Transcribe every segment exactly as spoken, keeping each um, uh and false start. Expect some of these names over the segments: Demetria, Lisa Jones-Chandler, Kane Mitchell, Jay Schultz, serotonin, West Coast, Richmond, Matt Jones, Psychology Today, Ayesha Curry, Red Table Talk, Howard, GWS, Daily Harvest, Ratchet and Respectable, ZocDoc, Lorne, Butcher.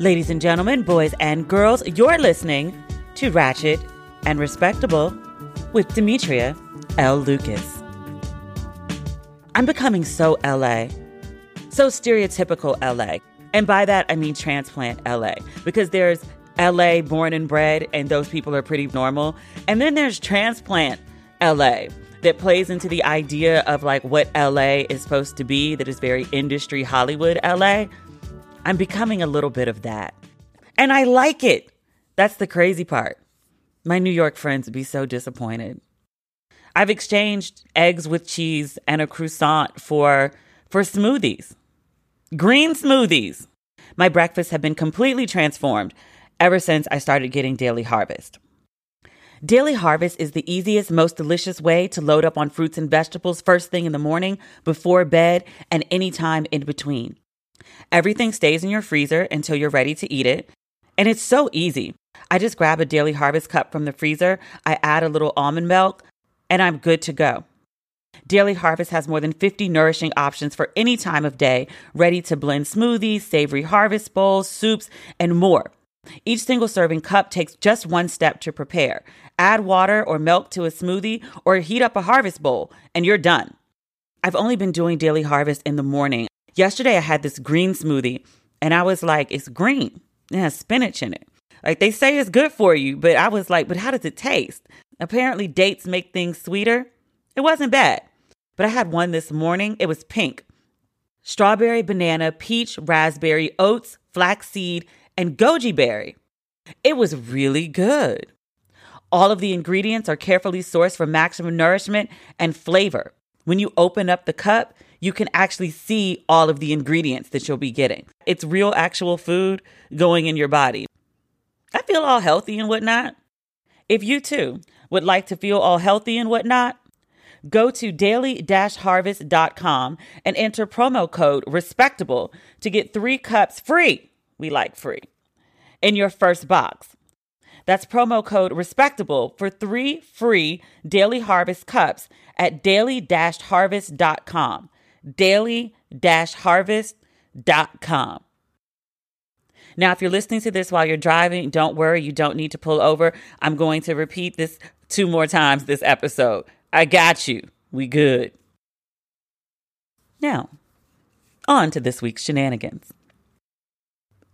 Ladies and gentlemen, boys and girls, you're listening to Ratchet and Respectable with Demetria L. Lucas. I'm becoming so L A, so stereotypical L A. And by that, I mean transplant L A, because there's L A born and bred, and those people are pretty normal. And then there's transplant L A that plays into the idea of like what L A is supposed to be, that is very industry Hollywood L A. I'm becoming a little bit of that. And I like it. That's the crazy part. My New York friends would be so disappointed. I've exchanged eggs with cheese and a croissant for, for smoothies. Green smoothies. My breakfasts have been completely transformed ever since I started getting Daily Harvest. Daily Harvest is the easiest, most delicious way to load up on fruits and vegetables first thing in the morning, before bed, and any time in between. Everything stays in your freezer until you're ready to eat it. And it's so easy. I just grab a Daily Harvest cup from the freezer, I add a little almond milk, and I'm good to go. Daily Harvest has more than fifty nourishing options for any time of day, ready to blend smoothies, savory harvest bowls, soups, and more. Each single serving cup takes just one step to prepare. Add water or milk to a smoothie or heat up a harvest bowl, and you're done. I've only been doing Daily Harvest in the morning. Yesterday, I had this green smoothie, and I was like, it's green. It has spinach in it. Like, they say it's good for you, but I was like, but how does it taste? Apparently, dates make things sweeter. It wasn't bad. But I had one this morning. It was pink. Strawberry, banana, peach, raspberry, oats, flaxseed, and goji berry. It was really good. All of the ingredients are carefully sourced for maximum nourishment and flavor. When you open up the cup, you can actually see all of the ingredients that you'll be getting. It's real, actual food going in your body. I feel all healthy and whatnot. If you too would like to feel all healthy and whatnot, go to daily harvest dot com and enter promo code RESPECTABLE to get three cups free, we like free, in your first box. That's promo code RESPECTABLE for three free Daily Harvest cups at daily harvest dot com. daily harvest dot com. Now, if you're listening to this while you're driving, don't worry, you don't need to pull over. I'm going to repeat this two more times this episode. I got you. We good. Now, on to this week's shenanigans.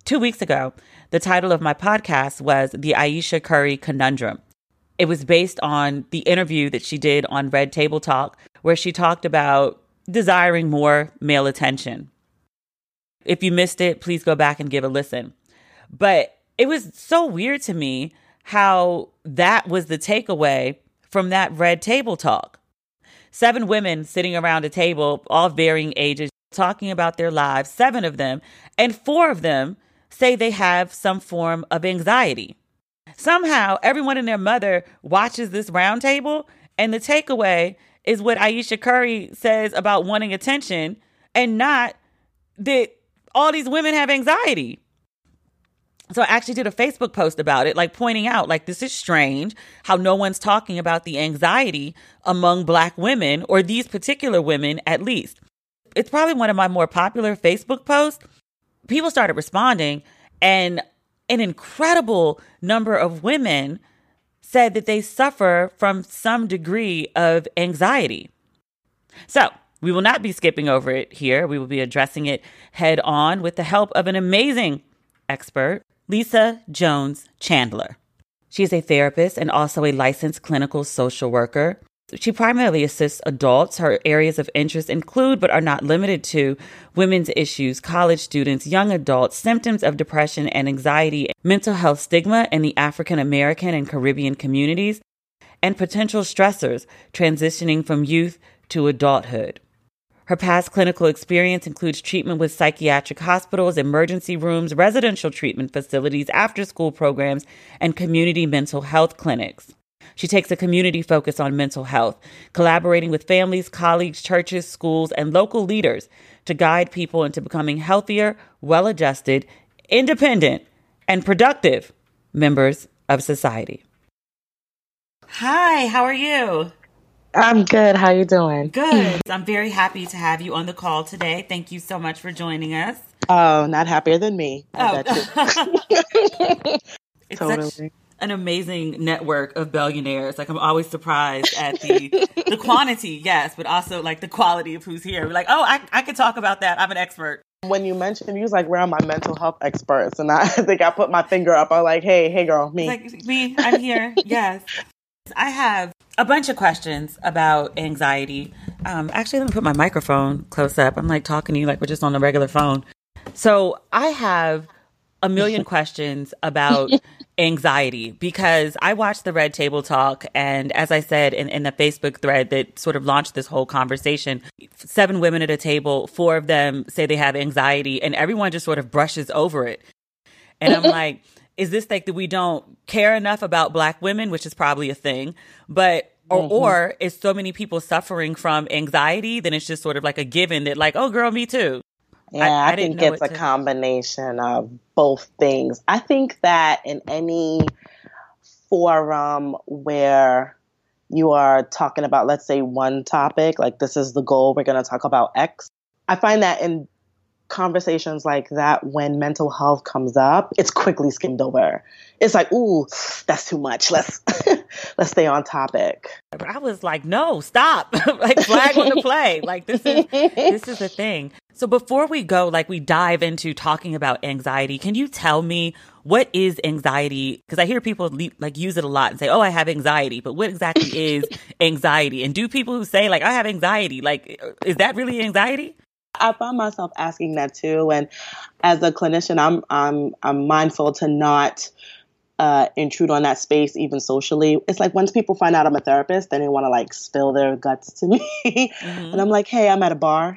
Two weeks ago, the title of my podcast was The Ayesha Curry Conundrum. It was based on the interview that she did on Red Table Talk, where she talked about desiring more male attention. If you missed it, please go back and give a listen. But it was so weird to me how that was the takeaway from that Red Table Talk. Seven women sitting around a table, all varying ages, talking about their lives, seven of them, and four of them say they have some form of anxiety. Somehow, everyone and their mother watches this round table, and the takeaway is what Ayesha Curry says about wanting attention, and not that all these women have anxiety. So I actually did a Facebook post about it, like pointing out, like, this is strange how no one's talking about the anxiety among Black women, or these particular women at least. It's probably one of my more popular Facebook posts. People started responding, and an incredible number of women said that they suffer from some degree of anxiety. So we will not be skipping over it here. We will be addressing it head on with the help of an amazing expert, Lisa Jones-Chandler. She is a therapist and also a licensed clinical social worker. She primarily assists adults. Her areas of interest include, but are not limited to, women's issues, college students, young adults, symptoms of depression and anxiety, mental health stigma in the African American and Caribbean communities, and potential stressors transitioning from youth to adulthood. Her past clinical experience includes treatment with psychiatric hospitals, emergency rooms, residential treatment facilities, after-school programs, and community mental health clinics. She takes a community focus on mental health, collaborating with families, colleagues, churches, schools, and local leaders to guide people into becoming healthier, well-adjusted, independent, and productive members of society. Hi, how are you? I'm good. How are you doing? Good. I'm very happy to have you on the call today. Thank you so much for joining us. Oh, not happier than me. Oh. It's totally. Such an amazing network of billionaires. Like, I'm always surprised at the the quantity, yes, but also like the quality of who's here. We're like, oh, I I can talk about that. I'm an expert. When you mentioned, you was like, where are my mental health experts? And I think I put my finger up. I was like, hey, hey girl, me. Like, me, I'm here. Yes. I have a bunch of questions about anxiety. Um, actually, let me put my microphone close up. I'm like talking to you like we're just on a regular phone. So I have a million questions about anxiety because I watched the Red Table Talk. And as I said, in, in the Facebook thread that sort of launched this whole conversation, seven women at a table, four of them say they have anxiety and everyone just sort of brushes over it. And I'm like, is this like that we don't care enough about Black women, which is probably a thing, but or, mm-hmm. or is so many people suffering from anxiety, then it's just sort of like a given that like, oh, girl, me too. Yeah, I, I, I think it's a to... combination of both things. I think that in any forum where you are talking about, let's say, one topic, like this is the goal, we're going to talk about X. I find that in conversations like that, when mental health comes up, it's quickly skimmed over. It's like, ooh, that's too much. Let's let's stay on topic. I was like, no, stop. Like, flag on the play. Like, this is this is the thing. So before we go, like we dive into talking about anxiety, can you tell me what is anxiety? Because I hear people le- like use it a lot and say, oh, I have anxiety. But what exactly is anxiety? And do people who say like, I have anxiety, like, is that really anxiety? I found myself asking that too. And as a clinician, I'm, I'm, I'm mindful to not uh, intrude on that space, even socially. It's like once people find out I'm a therapist, then they want to like spill their guts to me. Mm-hmm. And I'm like, hey, I'm at a bar.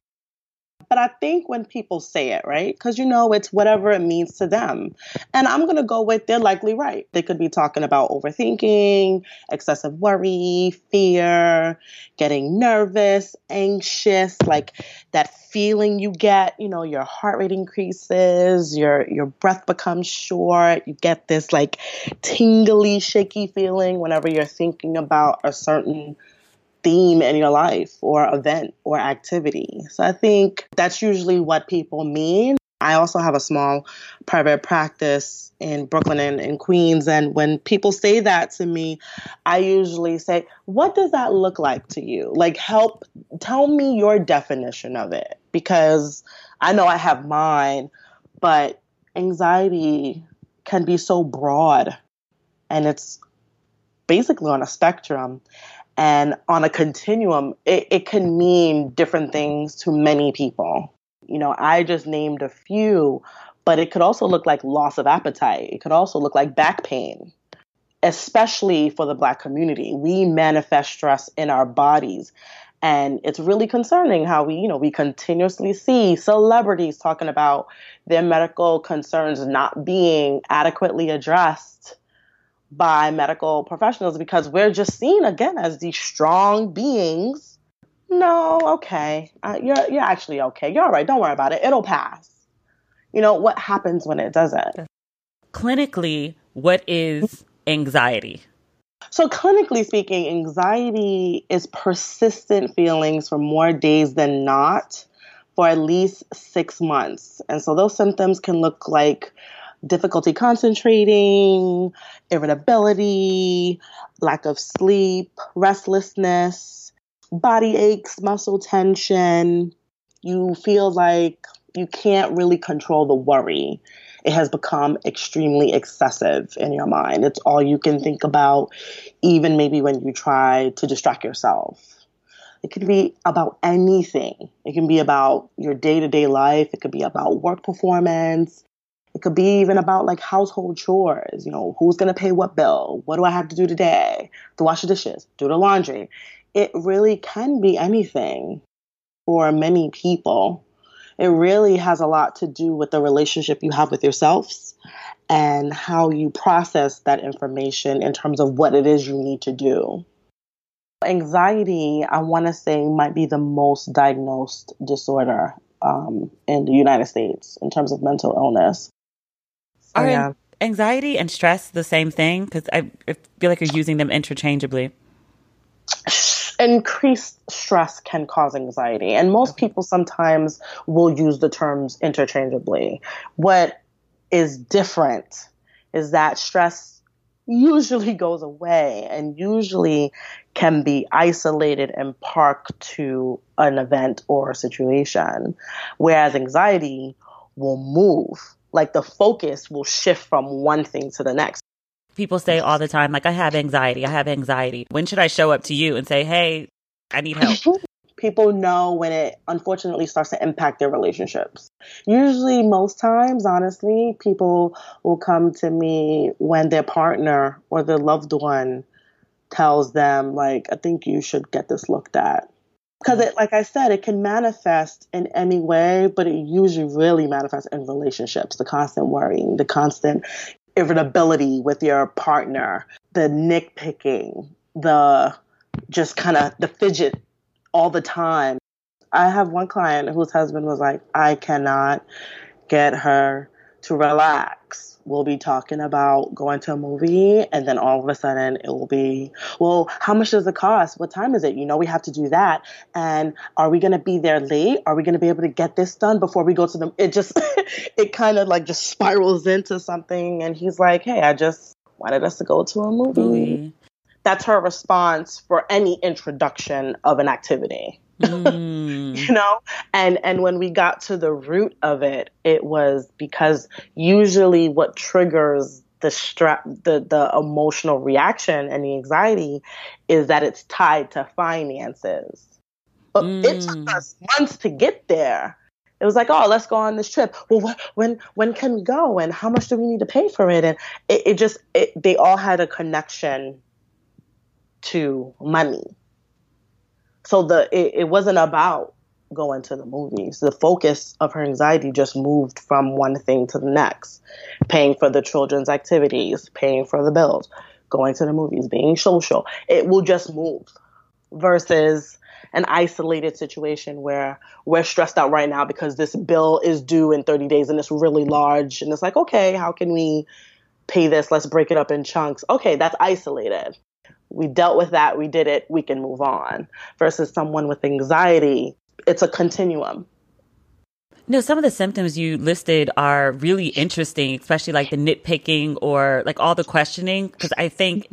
But I think when people say it, right, because, you know, it's whatever it means to them. And I'm going to go with they're likely right. They could be talking about overthinking, excessive worry, fear, getting nervous, anxious, like that feeling you get, you know, your heart rate increases, your your breath becomes short. You get this like tingly, shaky feeling whenever you're thinking about a certain theme in your life or event or activity. So I think that's usually what people mean. I also have a small private practice in Brooklyn and in Queens. And when people say that to me, I usually say, what does that look like to you? Like, help, tell me your definition of it, because I know I have mine, but anxiety can be so broad and it's basically on a spectrum. And on a continuum, it, it can mean different things to many people. You know, I just named a few, but it could also look like loss of appetite. It could also look like back pain, especially for the Black community. We manifest stress in our bodies. And it's really concerning how we, you know, we continuously see celebrities talking about their medical concerns not being adequately addressed by medical professionals, because we're just seen again as these strong beings. No, okay, uh, you're you're actually okay. You're all right. Don't worry about it. It'll pass. You know what happens when it doesn't? Clinically, what is anxiety? So clinically speaking, anxiety is persistent feelings for more days than not for at least six months, and so those symptoms can look like difficulty concentrating, irritability, lack of sleep, restlessness, body aches, muscle tension. You feel like you can't really control the worry. It has become extremely excessive in your mind. It's all you can think about, even maybe when you try to distract yourself. It could be about anything. It can be about your day-to-day life. It could be about work performance. It could be even about like household chores, you know, who's going to pay what bill? What do I have to do today? To wash the dishes, do the laundry. It really can be anything for many people. It really has a lot to do with the relationship you have with yourselves and how you process that information in terms of what it is you need to do. Anxiety, I want to say, might be the most diagnosed disorder um, in the United States in terms of mental illness. Are yeah. anxiety and stress the same thing? Because I feel like you're using them interchangeably. increased stress can cause anxiety. And most okay. people sometimes will use the terms interchangeably. What is different is that stress usually goes away and usually can be isolated and parked to an event or a situation, whereas anxiety will move. Like the focus will shift from one thing to the next. People say all the time, like, I have anxiety, I have anxiety. When should I show up to you and say, hey, I need help? People know when it unfortunately starts to impact their relationships. Usually, most times, honestly, people will come to me when their partner or their loved one tells them, like, I think you should get this looked at. Because, it, like I said, it can manifest in any way, but it usually really manifests in relationships. The constant worrying, the constant irritability with your partner, the nitpicking, the just kind of the fidget all the time. I have one client whose husband was like, I cannot get her to relax. We'll be talking about going to a movie, and then all of a sudden it will be, well, how much does it cost? What time is it? You know, we have to do that. And are we going to be there late? Are we going to be able to get this done before we go to the, it just, it kind of like just spirals into something. And he's like, hey, I just wanted us to go to a movie. Mm. That's her response for any introduction of an activity. Mm. You know, and and when we got to the root of it, it was because usually what triggers the stra- the the emotional reaction and the anxiety is that it's tied to finances. But mm. it took us months to get there. It was like, oh, let's go on this trip. Well, wh- when when can we go, and how much do we need to pay for it? And it, it just it, they all had a connection to money. So the it, it wasn't about going to the movies. The focus of her anxiety just moved from one thing to the next. Paying for the children's activities, paying for the bills, going to the movies, being social. It will just move versus an isolated situation where we're stressed out right now because this bill is due in thirty days and it's really large. And it's like, okay, how can we pay this? Let's break it up in chunks. Okay, that's isolated. We dealt with that. We did it. We can move on. Versus someone with anxiety, it's a continuum. No, some of the symptoms you listed are really interesting, especially like the nitpicking or like all the questioning, because I think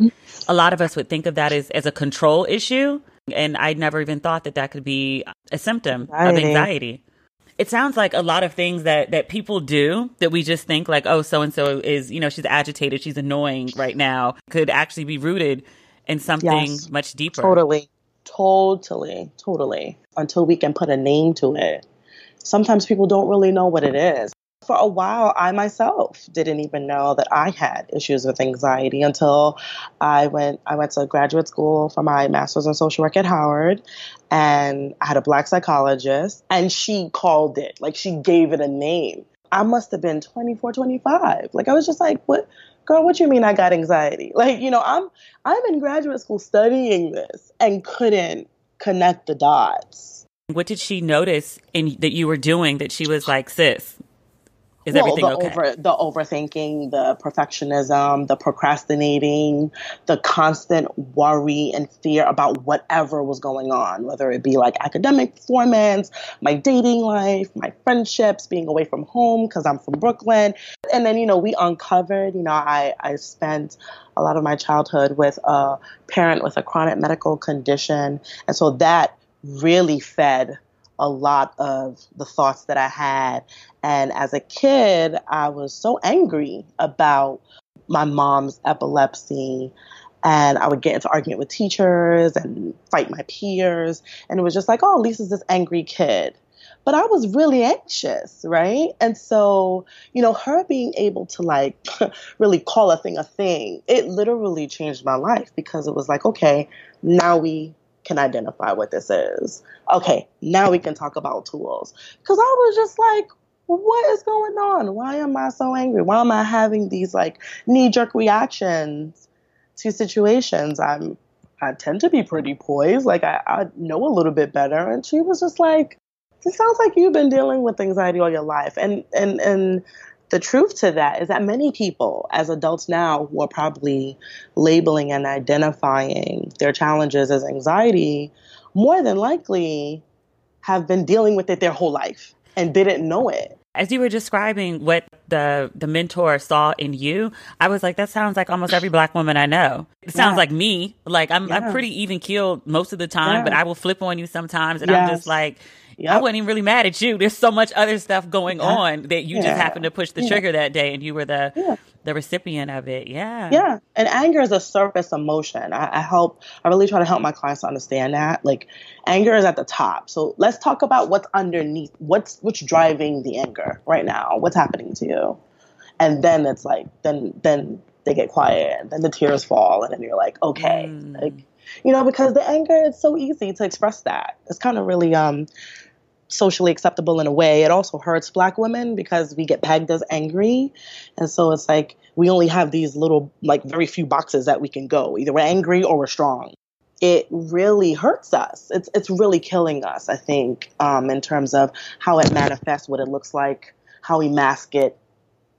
a lot of us would think of that as, as a control issue. And I never even thought that that could be a symptom anxiety. of anxiety. It sounds like a lot of things that, that people do that we just think like, oh, so-and-so is, you know, she's agitated, she's annoying right now, could actually be rooted in something yes, much deeper. Totally, totally, totally. Until we can put a name to it. Sometimes people don't really know what it is. For a while, I myself didn't even know that I had issues with anxiety until I went I went to graduate school for my master's in social work at Howard, and I had a Black psychologist, and she called it, like she gave it a name. I must have been twenty-four, twenty-five. Like I was just like, what, girl, what you mean I got anxiety? Like, you know, I'm I'm in graduate school studying this and couldn't connect the dots. What did she notice in that you were doing that she was like, sis? Is well, everything the okay? Over, the overthinking, the perfectionism, the procrastinating, the constant worry and fear about whatever was going on, whether it be like academic performance, my dating life, my friendships, being away from home because I'm from Brooklyn. And then, you know, we uncovered, you know, I, I spent a lot of my childhood with a parent with a chronic medical condition. And so that really fed a lot of the thoughts that I had. And as a kid, I was so angry about my mom's epilepsy. And I would get into argument with teachers and fight my peers. And it was just like, oh, Lisa's this angry kid. But I was really anxious, right? And so, you know, her being able to like really call a thing a thing, it literally changed my life because it was like, okay, now we can identify what this is. Okay, now we can talk about tools. Because I was just like, what is going on? Why am I so angry? Why am I having these like knee-jerk reactions to situations? I'm, I tend to be pretty poised. Like I, I know a little bit better. And she was just like, it sounds like you've been dealing with anxiety all your life. And, and, and the truth to that is that many people as adults now who are probably labeling and identifying their challenges as anxiety more than likely have been dealing with it their whole life and didn't know it. As you were describing what the the mentor saw in you, I was like, that sounds like almost every Black woman I know. It sounds yeah. like me. Like I'm yeah. I'm pretty even keeled most of the time, yeah. but I will flip on you sometimes. And yes. I'm just like, yep. I wasn't even really mad at you. There's so much other stuff going yeah. on that you yeah. just happened to push the yeah. trigger that day and you were the yeah. the recipient of it. Yeah. Yeah. And anger is a surface emotion. I, I help, I really try to help my clients to understand that. Like anger is at the top. So let's talk about what's underneath, what's, what's driving the anger right now, what's happening to you. And then it's like, then, then they get quiet and then the tears fall. And then you're like, okay, mm. like, you know, because the anger, it's so easy to express that. It's kind of really, um, socially acceptable in a way. It also hurts Black women because we get pegged as angry. And so it's like we only have these little, like very few boxes that we can go. Either we're angry or we're strong. It really hurts us. It's it's really killing us, I think, um, in terms of how it manifests, what it looks like, how we mask it,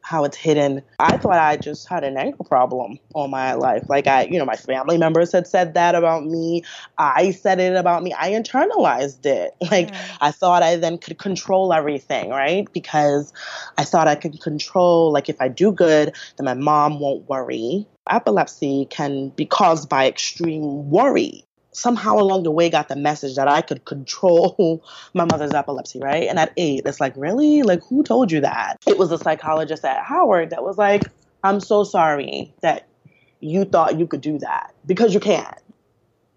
how it's hidden. I thought I just had an anger problem all my life. Like I, you know, my family members had said that about me. I said it about me. I internalized it. Like yeah. I thought I then could control everything, right? Because I thought I could control, like if I do good, then my mom won't worry. Epilepsy can be caused by extreme worry. Somehow along the way got the message that I could control my mother's epilepsy, right? And at eight, it's like, really? Like, who told you that? It was a psychologist at Howard that was like, I'm so sorry that you thought you could do that because you can't.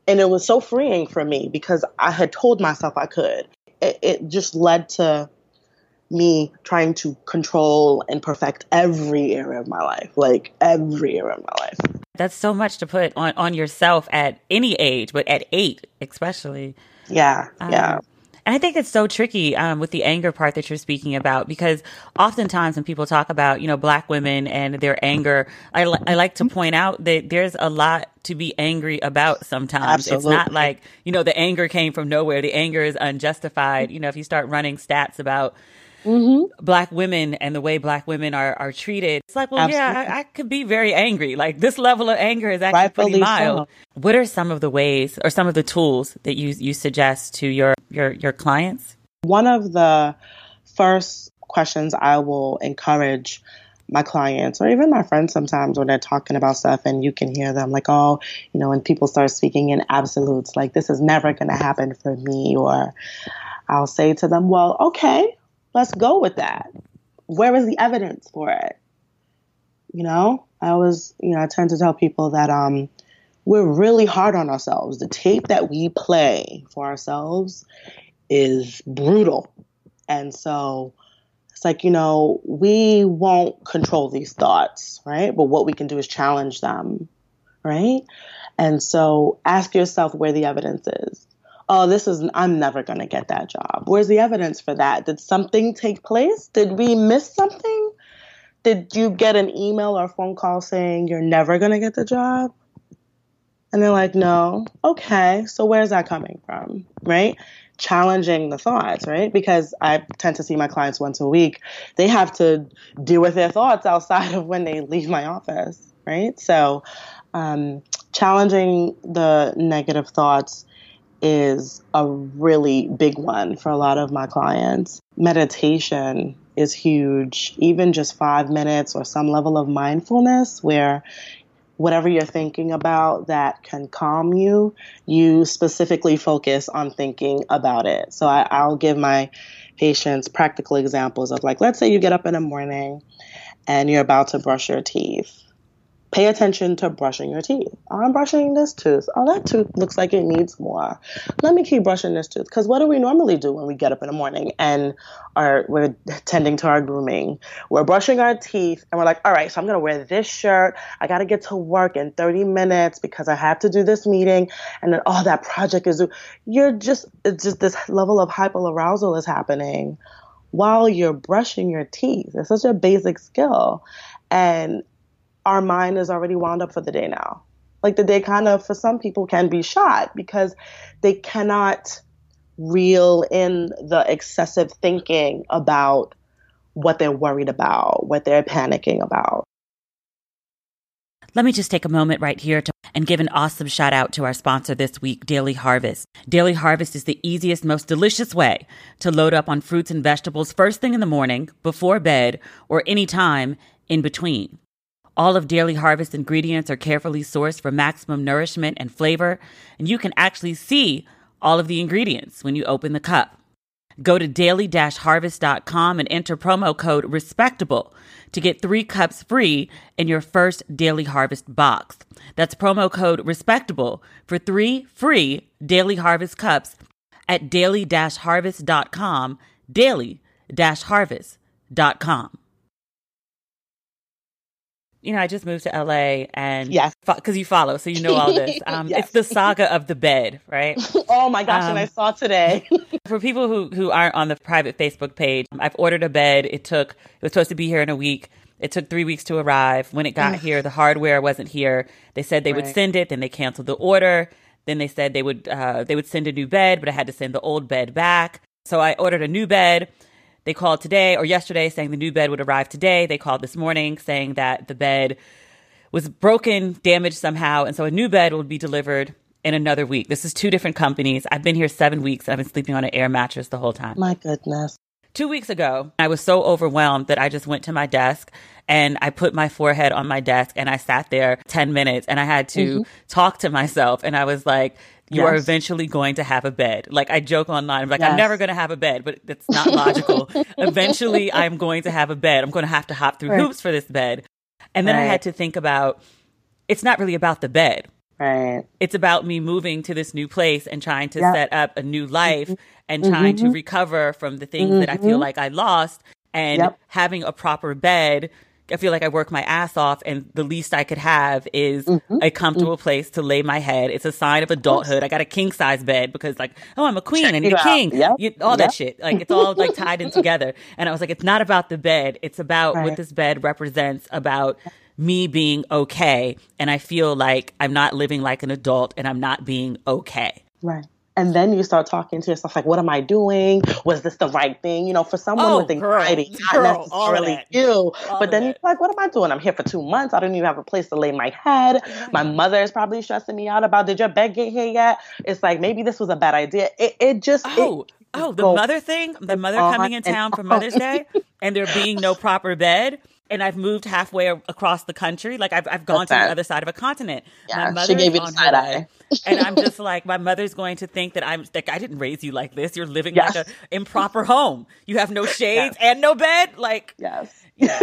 And it was so freeing for me because I had told myself I could. It, it just led to me trying to control and perfect every area of my life, like every area of my life. That's so much to put on, on yourself at any age, but at eight, especially. Yeah, um, yeah. And I think it's so tricky um, with the anger part that you're speaking about, because oftentimes when people talk about, you know, Black women and their anger, I, li- I like to point out that there's a lot to be angry about sometimes. Absolutely. It's not like, you know, the anger came from nowhere. The anger is unjustified. You know, if you start running stats about Mm-hmm. Black women and the way Black women are, are treated. It's like, well, Absolutely. yeah, I, I could be very angry. Like this level of anger is actually Rightfully pretty mild. So. What are some of the ways or some of the tools that you, you suggest to your, your, your clients? One of the first questions I will encourage my clients or even my friends sometimes when they're talking about stuff and you can hear them like, oh, you know, when people start speaking in absolutes, like this is never going to happen for me. Or I'll say to them, well, okay. Let's go with that. Where is the evidence for it? You know, I always, you know, I tend to tell people that um, we're really hard on ourselves. The tape that we play for ourselves is brutal. And so it's like, you know, we won't control these thoughts, right? But what we can do is challenge them, right? And so ask yourself where the evidence is. Oh, this is, I'm never going to get that job. Where's the evidence for that? Did something take place? Did we miss something? Did you get an email or a phone call saying you're never going to get the job? And they're like, no. Okay. So where's that coming from? Right? Challenging the thoughts, right? Because I tend to see my clients once a week. They have to deal with their thoughts outside of when they leave my office, right? So um, challenging the negative thoughts is a really big one for a lot of my clients. Meditation is huge, even just five minutes or some level of mindfulness where whatever you're thinking about that can calm you, you specifically focus on thinking about it. So I, I'll give my patients practical examples of like, let's say you get up in the morning and you're about to brush your teeth. Pay attention to brushing your teeth. I'm brushing this tooth. Oh, that tooth looks like it needs more. Let me keep brushing this tooth. Because what do we normally do when we get up in the morning and are, we're tending to our grooming? We're brushing our teeth and we're like, all right, so I'm going to wear this shirt. I got to get to work in thirty minutes because I have to do this meeting. And then, oh, that project is due. You're just, it's just this level of hyperarousal is happening while you're brushing your teeth. It's such a basic skill. And our mind is already wound up for the day now. Like the day kind of, for some people, can be shot because they cannot reel in the excessive thinking about what they're worried about, what they're panicking about. Let me just take a moment right here to and give an awesome shout out to our sponsor this week, Daily Harvest. Daily Harvest is the easiest, most delicious way to load up on fruits and vegetables first thing in the morning, before bed, or any time in between. All of Daily Harvest ingredients are carefully sourced for maximum nourishment and flavor, and you can actually see all of the ingredients when you open the cup. Go to daily dash harvest dot com and enter promo code RESPECTABLE to get three cups free in your first Daily Harvest box. That's promo code RESPECTABLE for three free Daily Harvest cups at daily dash harvest dot com, daily dash harvest dot com. You know, I just moved to L A, and yes, because you follow, so you know all this. Um, yes. It's the saga of the bed, right? Oh my gosh! Um, and I saw today. For people who who aren't on the private Facebook page, I've ordered a bed. It took it was supposed to be here in a week. It took three weeks to arrive. When it got here, the hardware wasn't here. They said they right. would send it, then they canceled the order. Then they said they would uh, they would send a new bed, but I had to send the old bed back. So I ordered a new bed. They called today or yesterday saying the new bed would arrive today. They called this morning saying that the bed was broken, damaged somehow. And so a new bed will be delivered in another week. This is two different companies. I've been here seven weeks and I've been sleeping on an air mattress the whole time. My goodness. Two weeks ago, I was so overwhelmed that I just went to my desk and I put my forehead on my desk and I sat there ten minutes and I had to mm-hmm. talk to myself. And I was like, you yes. are eventually going to have a bed. Like I joke online, I'm like, yes. I'm never going to have a bed, but that's not logical. Eventually I'm going to have a bed. I'm going to have to hop through right. hoops for this bed. And then right. I had to think about, it's not really about the bed. Right. It's about me moving to this new place and trying to yeah. set up a new life mm-hmm. and trying mm-hmm. to recover from the things mm-hmm. that I feel like I lost and yep. having a proper bed. I feel like I work my ass off and the least I could have is mm-hmm. a comfortable mm-hmm. place to lay my head. It's a sign of adulthood. I got a king size bed because like, oh, I'm a queen. Check I need a king. Yep. You, all yep. that shit. Like it's all like tied in together. And I was like, it's not about the bed. It's about right. what this bed represents about me being okay. And I feel like I'm not living like an adult and I'm not being okay. Right. And then you start talking to yourself, like, what am I doing? Was this the right thing? You know, for someone oh, with anxiety, girl, not necessarily you. But then you're like, what am I doing? I'm here for two months. I don't even have a place to lay my head. My mother is probably stressing me out about, did your bed get here yet? It's like, maybe this was a bad idea. It, it just... Oh. It, oh, the mother thing? The mother coming in town for Mother's Day and there being no proper bed? And I've moved halfway across the country. Like I've I've gone That's to that. the other side of a continent. Yeah, my she gave me the side eye. And I'm just like, my mother's going to think that I'm like, I didn't raise you like this. You're living yes. like an improper home. You have no shades yes. and no bed. Like, yes. yeah.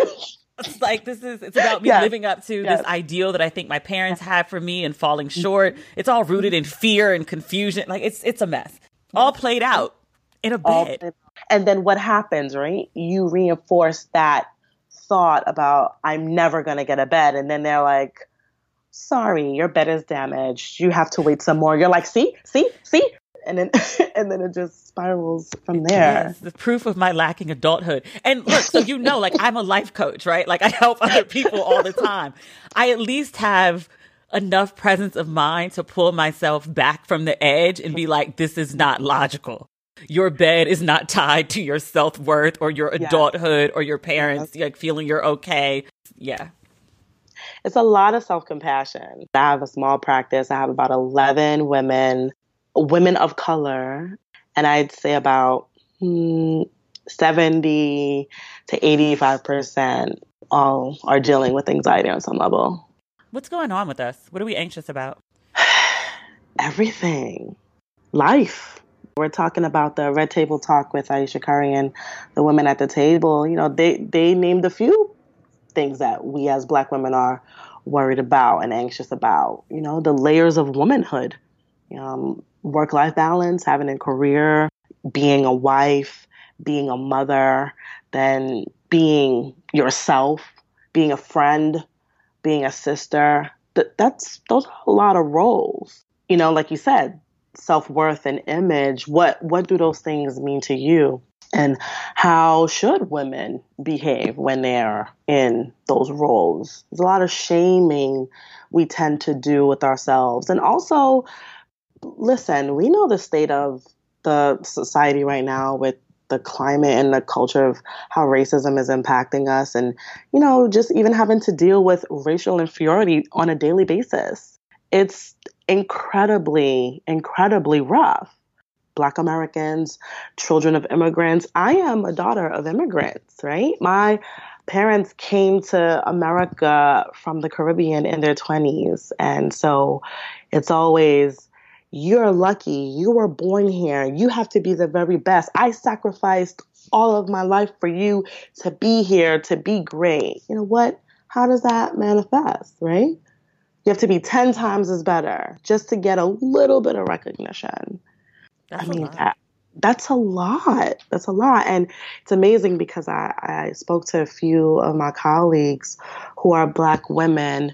It's like, this is, it's about me yes. living up to yes. this ideal that I think my parents yes. had for me and falling short. It's all rooted in fear and confusion. Like it's, it's a mess. All played out in a bed. And then what happens, right? You reinforce that thought about, I'm never going to get a bed. And then they're like, sorry, your bed is damaged. You have to wait some more. You're like, see, see, see. And then and then it just spirals from there. It's the proof of my lacking adulthood. And look, so you know, like I'm a life coach, right? Like I help other people all the time. I at least have enough presence of mind to pull myself back from the edge and be like, this is not logical. Your bed is not tied to your self-worth or your adulthood yeah. or your parents yeah. like feeling you're okay. Yeah. It's a lot of self-compassion. I have a small practice. I have about eleven women, women of color, and I'd say about hmm, seventy to eighty-five percent all are dealing with anxiety on some level. What's going on with us? What are we anxious about? Everything. Life. We're talking about the Red Table Talk with Ayesha Curry and the women at the table. You know, they, they named a few things that we as Black women are worried about and anxious about. You know, the layers of womanhood, um, work-life balance, having a career, being a wife, being a mother, then being yourself, being a friend, being a sister. Th- that's those are a lot of roles. You know, like you said, self-worth and image, what what do those things mean to you? And how should women behave when they're in those roles? There's a lot of shaming we tend to do with ourselves. And also, listen, we know the state of the society right now with the climate and the culture of how racism is impacting us and, you know, just even having to deal with racial inferiority on a daily basis. It's incredibly, incredibly rough. Black Americans, children of immigrants. I am a daughter of immigrants, right? My parents came to America from the Caribbean in their twenties. And so it's always, you're lucky, you were born here, you have to be the very best. I sacrificed all of my life for you to be here, to be great. You know what? How does that manifest, right? You have to be ten times as better just to get a little bit of recognition. That's I mean, that, that's a lot. That's a lot. And it's amazing because I, I spoke to a few of my colleagues who are Black women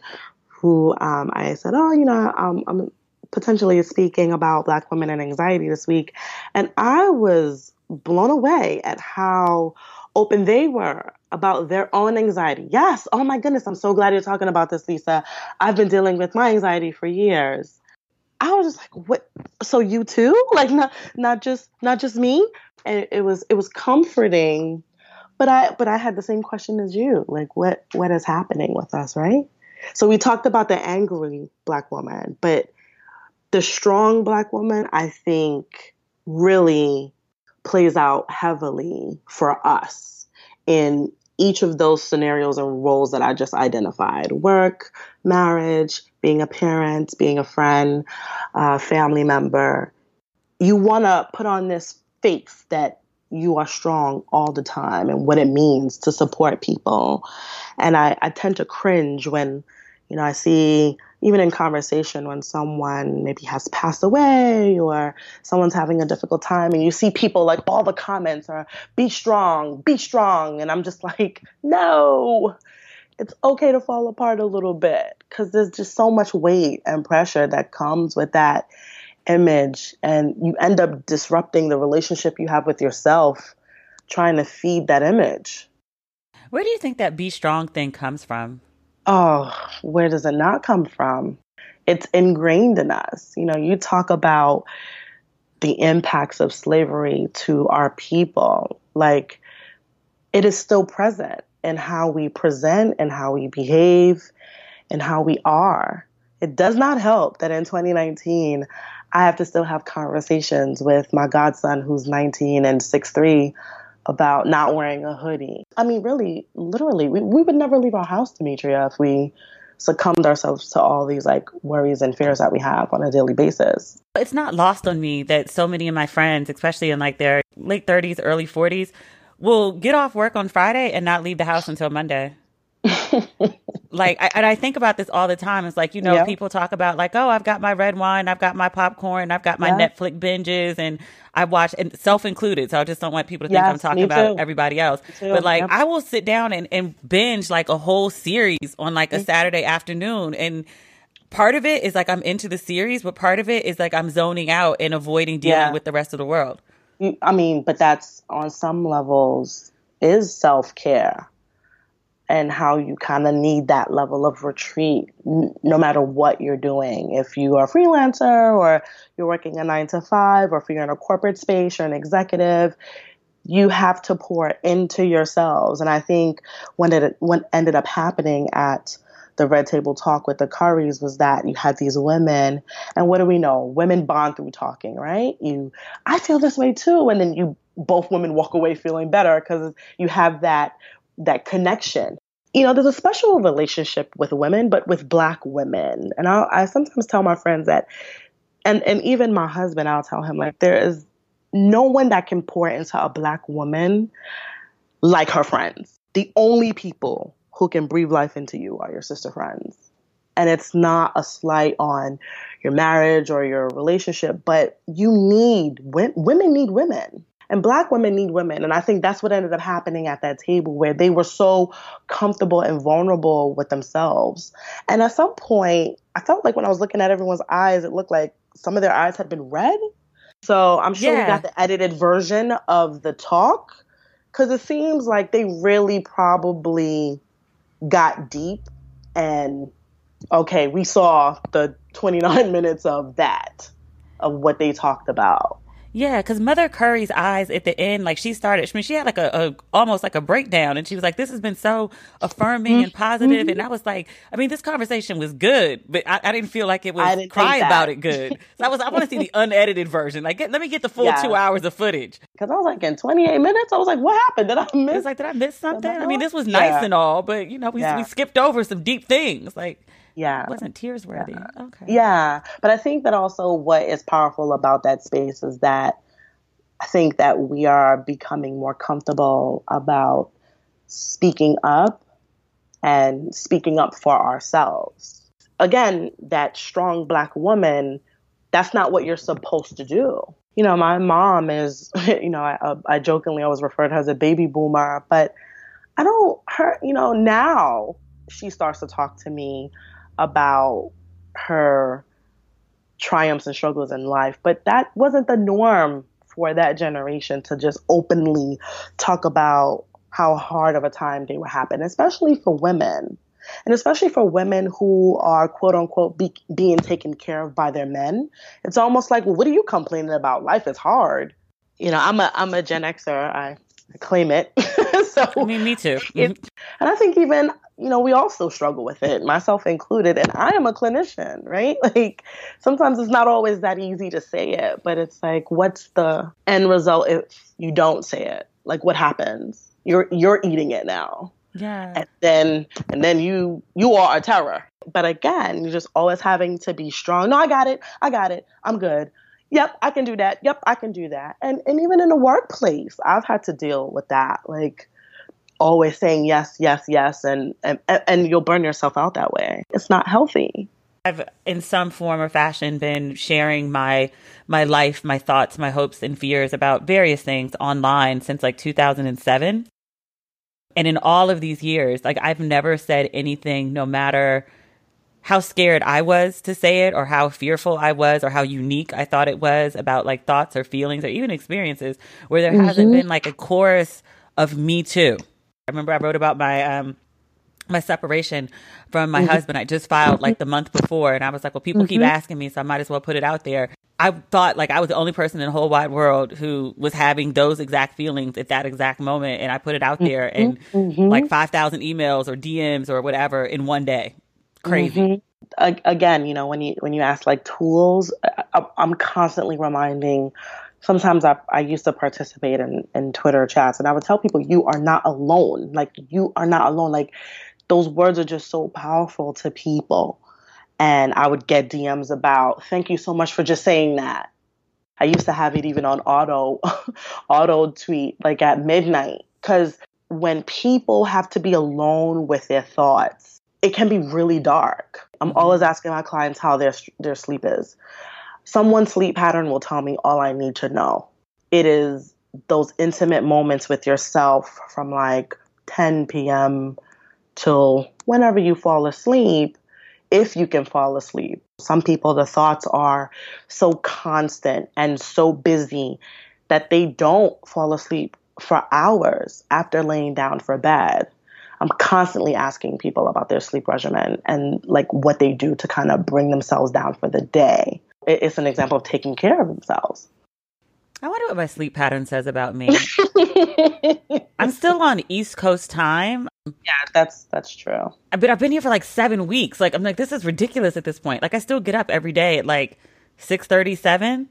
who um, I said, oh, you know, um, I'm potentially speaking about Black women and anxiety this week. And I was blown away at how open they were about their own anxiety. Yes. Oh, my goodness. I'm so glad you're talking about this, Lisa. I've been dealing with my anxiety for years. I was just like, what? So you too? Like, not, not just, not just me. And it was, it was comforting, but I, but I had the same question as you. Like, what, what is happening with us? Right. So we talked about the angry Black woman, but the strong Black woman, I think really plays out heavily for us in each of those scenarios and roles that I just identified: work, marriage, being a parent, being a friend, uh, family member. You want to put on this face that you are strong all the time and what it means to support people. And I, I tend to cringe when, you know, I see, even in conversation, when someone maybe has passed away or someone's having a difficult time and you see people, like, all the comments are, be strong, be strong. And I'm just like, no, it's okay to fall apart a little bit, because there's just so much weight and pressure that comes with that image. And you end up disrupting the relationship you have with yourself trying to feed that image. Where do you think that be strong thing comes from? Oh, where does it not come from? It's ingrained in us. You know, you talk about the impacts of slavery to our people. Like, it is still present in how we present and how we behave and how we are. It does not help that in twenty nineteen, I have to still have conversations with my godson, who's nineteen and six three, about not wearing a hoodie. I mean, really, literally, we, we would never leave our house, Demetria, if we succumbed ourselves to all these, like, worries and fears that we have on a daily basis. It's not lost on me that so many of my friends, especially in, like, their late thirties, early forties, will get off work on Friday and not leave the house until Monday. Like, I, and I think about this all the time. It's like, you know, yeah. people talk about, like, oh, I've got my red wine, I've got my popcorn, I've got my yeah. Netflix binges, and I watch, and self included. So I just don't want people to think yes, I'm talking about everybody else. But, like, yep. I will sit down and, and binge, like, a whole series on, like, a mm-hmm. Saturday afternoon. And part of it is, like, I'm into the series, but part of it is, like, I'm zoning out and avoiding dealing yeah. with the rest of the world. I mean, but that's, on some levels, is self care. And how you kind of need that level of retreat, n- no matter what you're doing. If you are a freelancer or you're working a nine to five, or if you're in a corporate space, you're an executive, you have to pour into yourselves. And I think when it when ended up happening at the Red Table Talk with the Currys was that you had these women, and what do we know? Women bond through talking, right? You, I feel this way too. And then you both women walk away feeling better because you have that that connection. You know, there's a special relationship with women, but with Black women. And I'll, I sometimes tell my friends that, and, and even my husband, I'll tell him, like, there is no one that can pour into a Black woman like her friends. The only people who can breathe life into you are your sister friends. And it's not a slight on your marriage or your relationship, but you need, women need women. And Black women need women. And I think that's what ended up happening at that table, where they were so comfortable and vulnerable with themselves. And at some point, I felt like when I was looking at everyone's eyes, it looked like some of their eyes had been red. So I'm sure yeah. we got the edited version of the talk, because it seems like they really probably got deep and, okay, we saw the twenty-nine minutes of that, of what they talked about. Yeah, because Mother Curry's eyes at the end, like she started, I mean, she had like a, a almost like a breakdown, and she was like, this has been so affirming and positive. And I was like, I mean, this conversation was good, but I, I didn't feel like it was cry about it good. So I was, I want to see the unedited version. Like, get, let me get the full yeah. two hours of footage. Because I was like, in twenty-eight minutes, I was like, what happened? Did I miss? It's like, did I miss something? I mean, this was nice yeah. and all, but you know, we, yeah. we skipped over some deep things. Like, yeah, it wasn't tears worthy. Yeah. Okay. Yeah. But I think that also what is powerful about that space is that I think that we are becoming more comfortable about speaking up and speaking up for ourselves. Again, that strong Black woman, that's not what you're supposed to do. You know, my mom is, you know, I, I jokingly always refer to her as a baby boomer, but I don't, her, you know, now she starts to talk to me about her triumphs and struggles in life. But that wasn't the norm for that generation, to just openly talk about how hard of a time they were having, especially for women. And especially for women who are, quote unquote, be- being taken care of by their men. It's almost like, well, what are you complaining about? Life is hard. You know, I'm a I'm a Gen Xer. I claim it. So I mean, me too. It, and I think even, you know, we also struggle with it, myself included. And I am a clinician, right? Like, sometimes it's not always that easy to say it, but it's like, what's the end result if you don't say it? Like, what happens? You're you're eating it now. Yeah. And then and then you you are a terror. But again, you're just always having to be strong. No, I got it. I got it. I'm good. Yep, I can do that. Yep, I can do that. And and even in the workplace, I've had to deal with that. Like, always saying yes, yes, yes, and and, and you'll burn yourself out that way. It's not healthy. I've, in some form or fashion, been sharing my my life, my thoughts, my hopes and fears about various things online since like two thousand seven. And in all of these years, like, I've never said anything, no matter how scared I was to say it, or how fearful I was, or how unique I thought it was, about like thoughts or feelings or even experiences, where there mm-hmm. hasn't been like a chorus of me too. I remember I wrote about my um, my separation from my mm-hmm. husband. I just filed like the month before, and I was like, well, people mm-hmm. keep asking me, so I might as well put it out there. I thought like I was the only person in the whole wide world who was having those exact feelings at that exact moment. And I put it out there, and mm-hmm. like five thousand emails or D Ms or whatever in one day. Crazy. Mm-hmm. Again, you know, when you when you ask like tools, I, I'm constantly reminding. Sometimes I I used to participate in, in Twitter chats, and I would tell people, you are not alone. Like, you are not alone. Like, those words are just so powerful to people. And I would get D Ms about, thank you so much for just saying that. I used to have it even on auto auto tweet, like at midnight, because when people have to be alone with their thoughts, it can be really dark. I'm always asking my clients how their their sleep is. Someone's sleep pattern will tell me all I need to know. It is those intimate moments with yourself from like ten p.m. till whenever you fall asleep, if you can fall asleep. Some people, the thoughts are so constant and so busy that they don't fall asleep for hours after laying down for bed. I'm constantly asking people about their sleep regimen and like what they do to kind of bring themselves down for the day. It's an example of taking care of themselves. I wonder what my sleep pattern says about me. I'm still on East Coast time. Yeah, that's that's true. But I've been here for like seven weeks. Like, I'm like, this is ridiculous at this point. Like, I still get up every day at like six thirty, seven.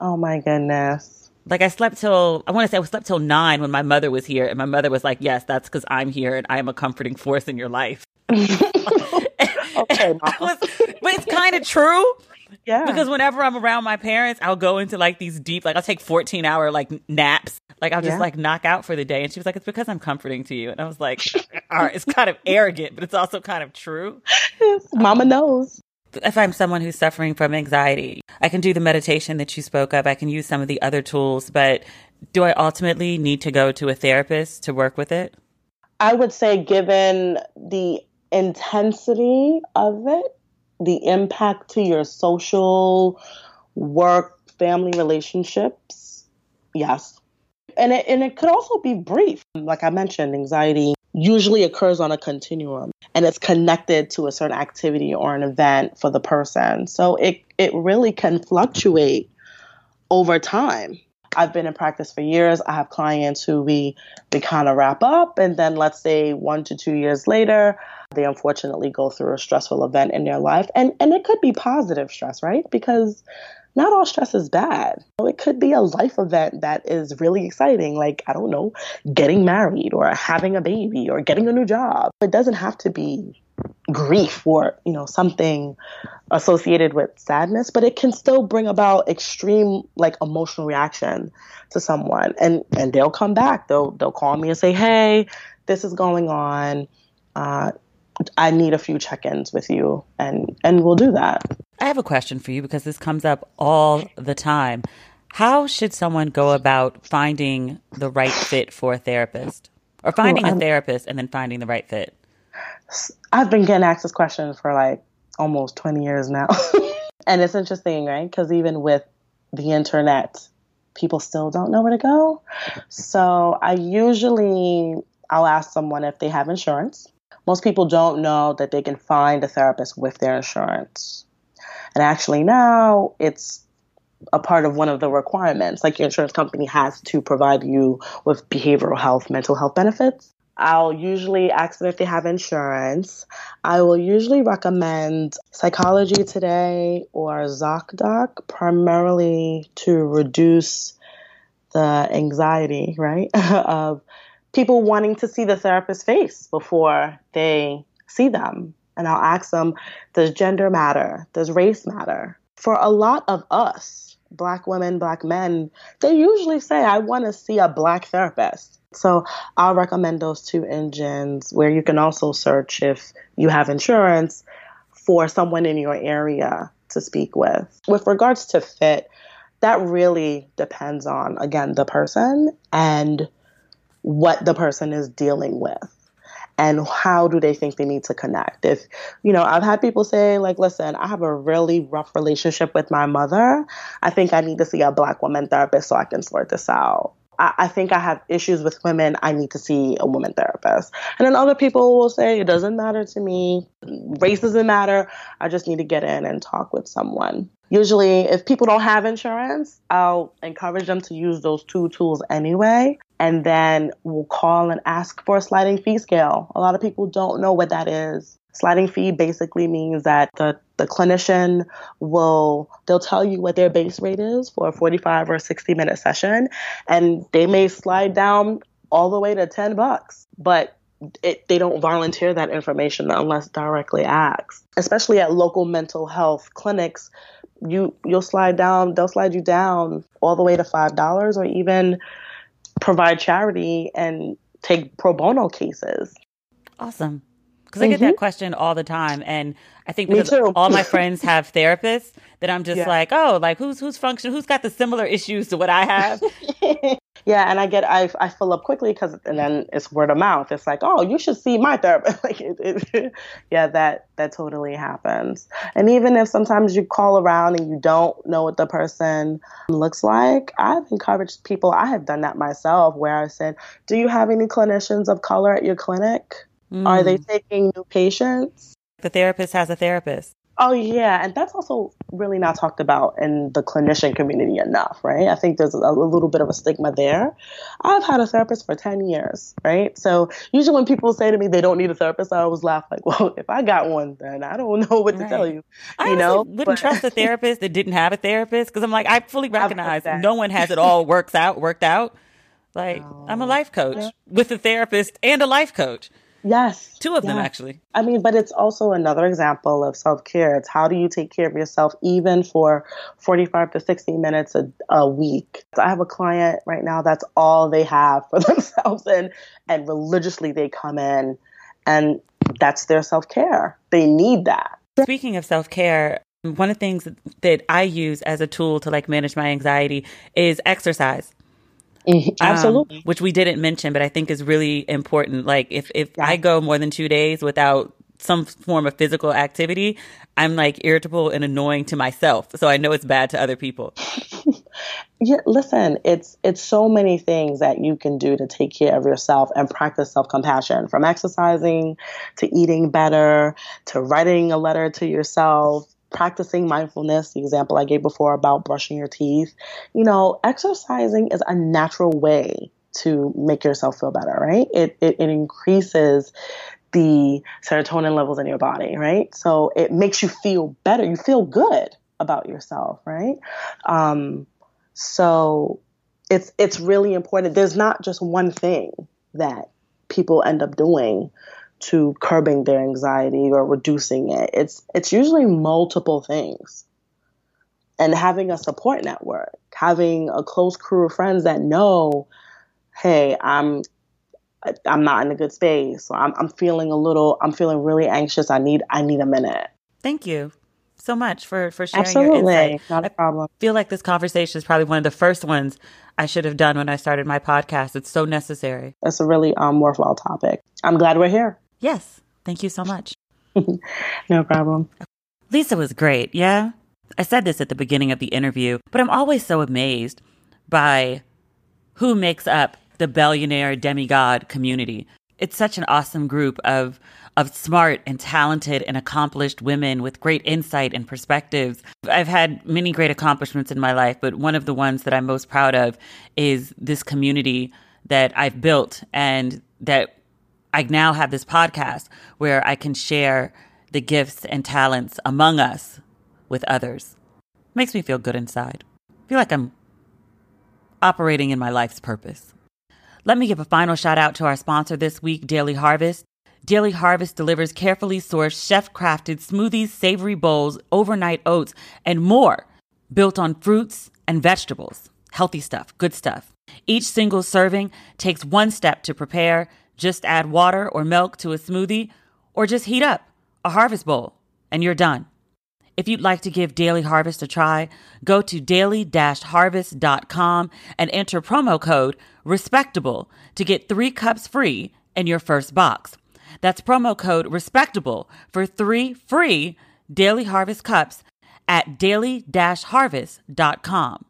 Oh my goodness. Like, I slept till, I want to say I slept till nine when my mother was here. And my mother was like, yes, that's because I'm here and I am a comforting force in your life. Okay, Mom. Was, but it's kind of true. Yeah. Because whenever I'm around my parents, I'll go into like these deep, like I'll take fourteen hour like naps. Like, I'll just yeah. like knock out for the day. And she was like, it's because I'm comforting to you. And I was like, all right, it's kind of arrogant, but it's also kind of true. Yes, Mama um, knows. If I'm someone who's suffering from anxiety, I can do the meditation that you spoke of. I can use some of the other tools, but do I ultimately need to go to a therapist to work with it? I would say, given the intensity of it, the impact to your social, work, family relationships, yes. And it, and it could also be brief. Like I mentioned, anxiety usually occurs on a continuum, and it's connected to a certain activity or an event for the person. So it, it really can fluctuate over time. I've been in practice for years. I have clients who we, we kind of wrap up, and then let's say one to two years later, they unfortunately go through a stressful event in their life. And, and it could be positive stress, right? Because not all stress is bad. It could be a life event that is really exciting, like, I don't know, getting married or having a baby or getting a new job. It doesn't have to be grief or, you know, something associated with sadness, but it can still bring about extreme, like, emotional reaction to someone. And and they'll come back. They'll they'll call me and say, hey, this is going on. Uh, I need a few check-ins with you, and, and we'll do that. I have a question for you because this comes up all the time. How should someone go about finding the right fit for a therapist, or finding well, a therapist and then finding the right fit? I've been getting asked this question for like almost twenty years now. And it's interesting, right? Because even with the internet, people still don't know where to go. So I usually, I'll ask someone if they have insurance. Most people don't know that they can find a therapist with their insurance. And actually now it's a part of one of the requirements. Like, your insurance company has to provide you with behavioral health, mental health benefits. I'll usually ask them if they have insurance. I will usually recommend Psychology Today or ZocDoc, primarily to reduce the anxiety, right, of people wanting to see the therapist's face before they see them. And I'll ask them, does gender matter? Does race matter? For a lot of us, Black women, Black men, they usually say, I want to see a Black therapist. So I'll recommend those two engines, where you can also search, if you have insurance, for someone in your area to speak with. With regards to fit, that really depends on, again, the person and what the person is dealing with, and how do they think they need to connect. If, you know, I've had people say, like, listen, I have a really rough relationship with my mother. I think I need to see a Black woman therapist so I can sort this out. I think I have issues with women. I need to see a woman therapist. And then other people will say, it doesn't matter to me. Race doesn't matter. I just need to get in and talk with someone. Usually, if people don't have insurance, I'll encourage them to use those two tools anyway. And then we'll call and ask for a sliding fee scale. A lot of people don't know what that is. Sliding fee basically means that the, the clinician will, they'll tell you what their base rate is for a forty-five or sixty minute session. And they may slide down all the way to ten bucks, but it, they don't volunteer that information unless directly asked. Especially at local mental health clinics, you, you'll slide down, they'll slide you down all the way to five dollars, or even provide charity and take pro bono cases. Awesome. Because I get mm-hmm. that question all the time. And I think because all my friends have therapists, that I'm just yeah. like, oh, like who's who's function? Who's got the similar issues to what I have? Yeah. And I get I, I fill up quickly, because and then it's word of mouth. It's like, oh, you should see my therapist. Like, it, it, yeah, that that totally happens. And even if sometimes you call around and you don't know what the person looks like, I've encouraged people. I have done that myself, where I said, do you have any clinicians of color at your clinic? Mm. Are they taking new patients? The therapist has a therapist. Oh, yeah. And that's also really not talked about in the clinician community enough, right? I think there's a, a little bit of a stigma there. I've had a therapist for ten years, right? So usually when people say to me they don't need a therapist, I always laugh like, well, if I got one, then I don't know what to right. tell you. I you know? wouldn't but... trust a therapist that didn't have a therapist, because I'm like, I fully recognize no one has it all works out, worked out. Like, oh. I'm a life coach yeah. with a therapist and a life coach. Yes. Two of yeah. them, actually. I mean, but it's also another example of self-care. It's how do you take care of yourself, even for forty-five to sixty minutes a, a week. So I have a client right now that's all they have for themselves, and, and religiously they come in, and that's their self-care. They need that. Speaking of self-care, one of the things that I use as a tool to like manage my anxiety is exercise. Mm-hmm. Absolutely. Um, which we didn't mention, but I think is really important. Like if, if yeah. I go more than two days without some form of physical activity, I'm like irritable and annoying to myself. So I know it's bad to other people. yeah, listen, it's it's so many things that you can do to take care of yourself and practice self-compassion, from exercising to eating better to writing a letter to yourself. practicing mindfulness, the example I gave before about brushing your teeth, you know, exercising is a natural way to make yourself feel better, right? It, it, it increases the serotonin levels in your body, right? So it makes you feel better. You feel good about yourself, right? Um, so it's, it's really important. There's not just one thing that people end up doing to curbing their anxiety or reducing it. It's, it's usually multiple things. And having a support network, having a close crew of friends that know, hey, I'm I'm not in a good space. So I'm, I'm feeling a little, I'm feeling really anxious. I need, I need a minute. Thank you so much for, for sharing Absolutely. your insight. Not a problem. I feel like this conversation is probably one of the first ones I should have done when I started my podcast. It's so necessary. It's a really um, worthwhile topic. I'm glad we're here. Yes. Thank you so much. No problem. Lisa was great. Yeah. I said this at the beginning of the interview, but I'm always so amazed by who makes up the billionaire demigod community. It's such an awesome group of of smart and talented and accomplished women with great insight and perspectives. I've had many great accomplishments in my life, but one of the ones that I'm most proud of is this community that I've built, and that I now have this podcast where I can share the gifts and talents among us with others. Makes me feel good inside. I feel like I'm operating in my life's purpose. Let me give a final shout out to our sponsor this week, Daily Harvest. Daily Harvest delivers carefully sourced, chef-crafted smoothies, savory bowls, overnight oats, and more, built on fruits and vegetables. Healthy stuff, good stuff. Each single serving takes one step to prepare. Just add water or milk to a smoothie, or just heat up a Harvest bowl, and you're done. If you'd like to give Daily Harvest a try, go to daily dash harvest dot com and enter promo code RESPECTABLE to get three cups free in your first box. That's promo code RESPECTABLE for three free Daily Harvest cups at daily dash harvest dot com.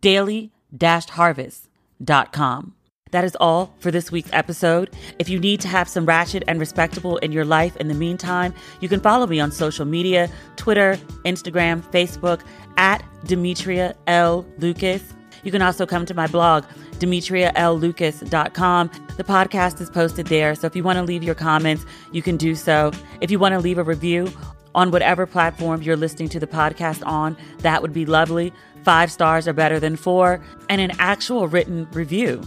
daily dash harvest dot com. That is all for this week's episode. If you need to have some ratchet and respectable in your life in the meantime, you can follow me on social media, Twitter, Instagram, Facebook, at Demetria L. Lucas. You can also come to my blog, Demetria L Lucas dot com. The podcast is posted there, so if you want to leave your comments, you can do so. If you want to leave a review on whatever platform you're listening to the podcast on, that would be lovely. Five stars are better than four, and an actual written review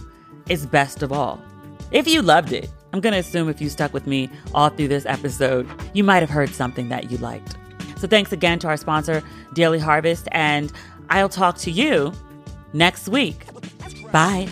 is best of all. If you loved it, I'm going to assume if you stuck with me all through this episode, you might have heard something that you liked. So thanks again to our sponsor, Daily Harvest, and I'll talk to you next week. Bye.